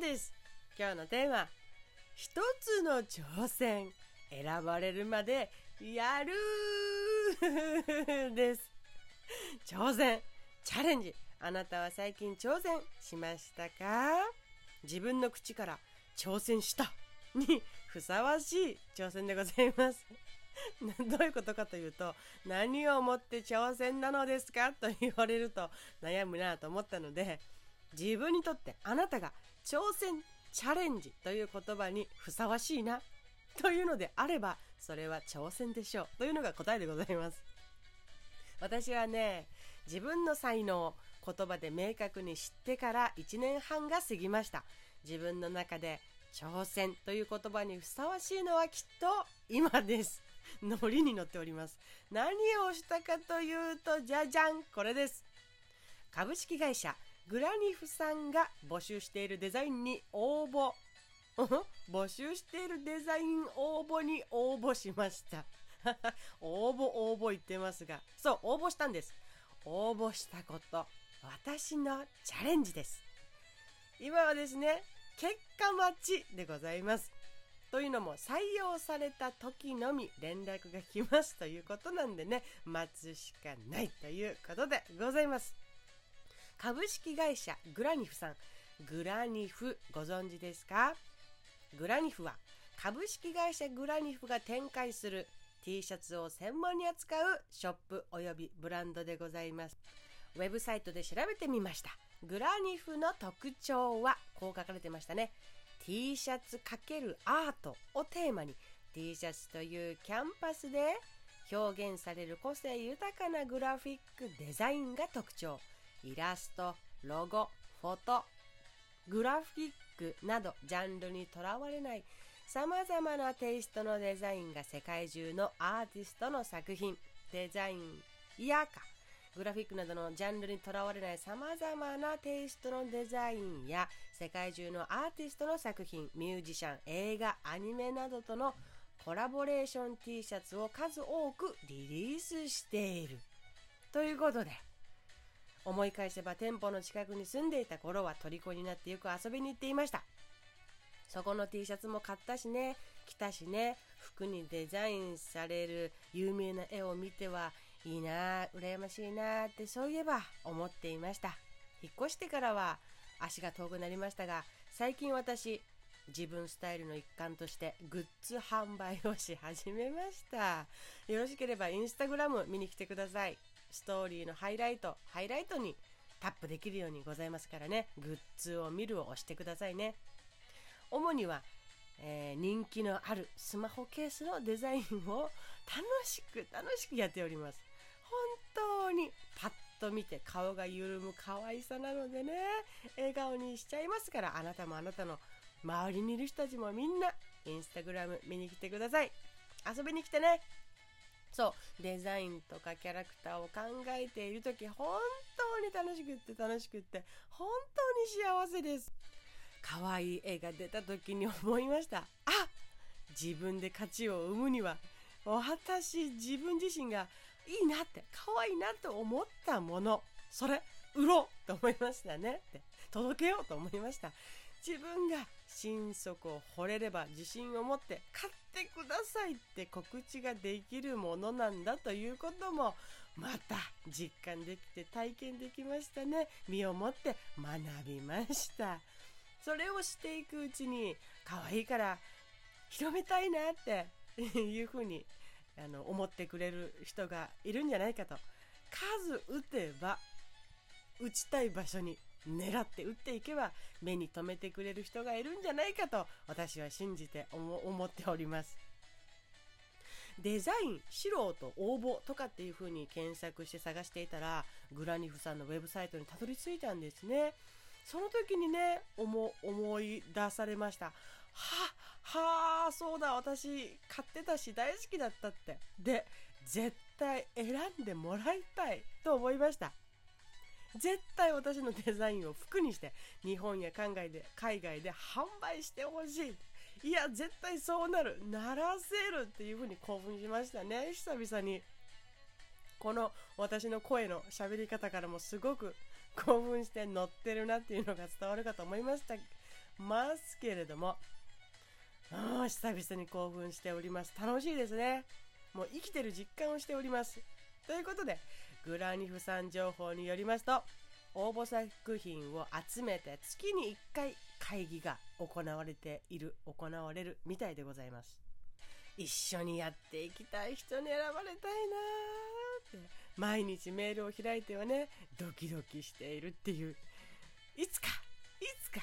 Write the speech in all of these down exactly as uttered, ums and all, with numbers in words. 野です。今日のテーマ、一つの挑戦、選ばれるまでやるです。挑戦、チャレンジ。あなたは最近挑戦しましたか？自分の口から挑戦したにふさわしい挑戦でございます。どういうことかというと、何をもって挑戦なのですかと言われると悩むなと思ったので、自分にとってあなたが挑戦、チャレンジという言葉にふさわしいなというのであれば、それは挑戦でしょうというのが答えでございます。私はね、自分の才能を言葉で明確に知ってからいちねんはんが過ぎました。自分の中で挑戦という言葉にふさわしいのはきっと今です。ノリに乗っております。何をしたかというと、じゃじゃん、これです。株式会社グラニフさんが募集しているデザインに応募募集しているデザイン応募に応募しました応募応募言ってますが、そう、応募したんです。応募したこと、私のチャレンジです。今はですね、結果待ちでございます。というのも、採用された時のみ連絡が来ますということなんでね、待つしかないということでございます。株式会社グラニフさん、グラニフご存知ですか？グラニフは株式会社グラニフが展開する T シャツを専門に扱うショップおよびブランドでございます。ウェブサイトで調べてみました。グラニフの特徴はこう書かれてましたね。 T シャツ×アートをテーマに、 T シャツというキャンパスで表現される個性豊かなグラフィックデザインが特徴。イラスト、ロゴ、フォト、グラフィックなどジャンルにとらわれないさまざまなテイストのデザインが世界中のアーティストの作品、デザイン、いやかグラフィックなどのジャンルにとらわれないさまざまなテイストのデザインや世界中のアーティストの作品、ミュージシャン、映画、アニメなどとのコラボレーション T シャツを数多くリリースしているということで、思い返せば店舗の近くに住んでいた頃は虜になってよく遊びに行っていました。そこの T シャツも買ったしね、着たしね、服にデザインされる有名な絵を見てはいいな、羨ましいなってそういえば思っていました。引っ越してからは足が遠くなりましたが、最近私自分スタイルの一環としてグッズ販売をし始めました。よろしければインスタグラム見に来てください。ストーリーのハイライト、ハイライトにタップできるようにございますからね、グッズを見るを押してくださいね。主には、えー、人気のあるスマホケースのデザインを楽しく楽しくやっております。本当にパッと見て顔が緩む可愛さなのでね、笑顔にしちゃいますから、あなたもあなたの周りにいる人たちもみんなインスタグラム見に来てください。遊びに来てね。そう、デザインとかキャラクターを考えているとき、本当に楽しくって楽しくって本当に幸せです。可愛い絵が出たときに思いました。あ、自分で価値を生むには、私自分自身がいいなって、可愛いなと思ったもの、それ売ろうと思いましたね。届けようと思いました。自分が心底を惚れれば自信を持って買ってくださいって告知ができるものなんだということもまた実感できて体験できましたね。身をもって学びました。それをしていくうちに、可愛いから広めたいなっていうふうにあの思ってくれる人がいるんじゃないかと。数打てば打ちたい場所に狙って打っていけば目に留めてくれる人がいるんじゃないかと、私は信じて思っております。デザイン素人応募とかっていう風に検索して探していたら、グラニフさんのウェブサイトにたどり着いたんですね。その時にね、思、思い出されました。ははあ、そうだ、私買ってたし大好きだったって、で絶対選んでもらいたいと思いました。絶対私のデザインを服にして日本や海外で海外で販売してほしい、いや絶対そうなる、ならせるっていう風に興奮しましたね。久々にこの私の声の喋り方からもすごく興奮して乗ってるなっていうのが伝わるかと思いましたますけれども、うん、久々に興奮しております。楽しいですね。もう生きてる実感をしております。ということで、グラニフさん情報によりますと、応募作品を集めて月にいっかい会議が行われている、行われるみたいでございます。一緒にやっていきたい人に選ばれたいなーって、毎日メールを開いてはね、ドキドキしているっていう、いつかいつか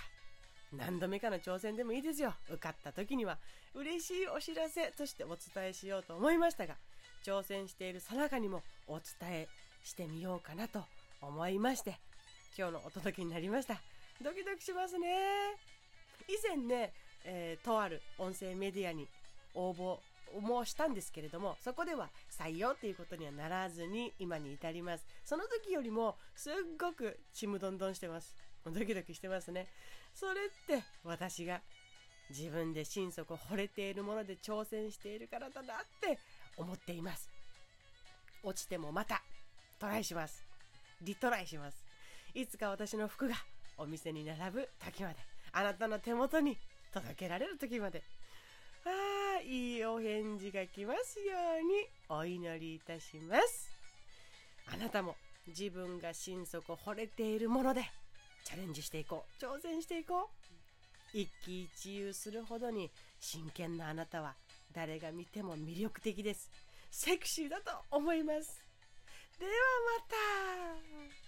何度目かの挑戦でもいいですよ。受かった時には嬉しいお知らせとしてお伝えしようと思いましたが、挑戦しているさなかにもお伝えしてみようかなと思いまして、今日のお届けになりました。ドキドキしますね。以前ね、えー、とある音声メディアに応募もしたんですけれども、そこでは採用ということにはならずに今に至ります。その時よりもすっごくちむどんどんしてます。ドキドキしてますね。それって私が自分で心底惚れているもので挑戦しているからだなって思っています。落ちてもまたトライします。リトライします。いつか私の服がお店に並ぶ時まで、あなたの手元に届けられる時まで、ああ、いいお返事が来ますようにお祈りいたします。あなたも自分が心底惚れているものでチャレンジしていこう。挑戦していこう。一喜一憂するほどに真剣なあなたは誰が見ても魅力的です。セクシーだと思います。ではまた。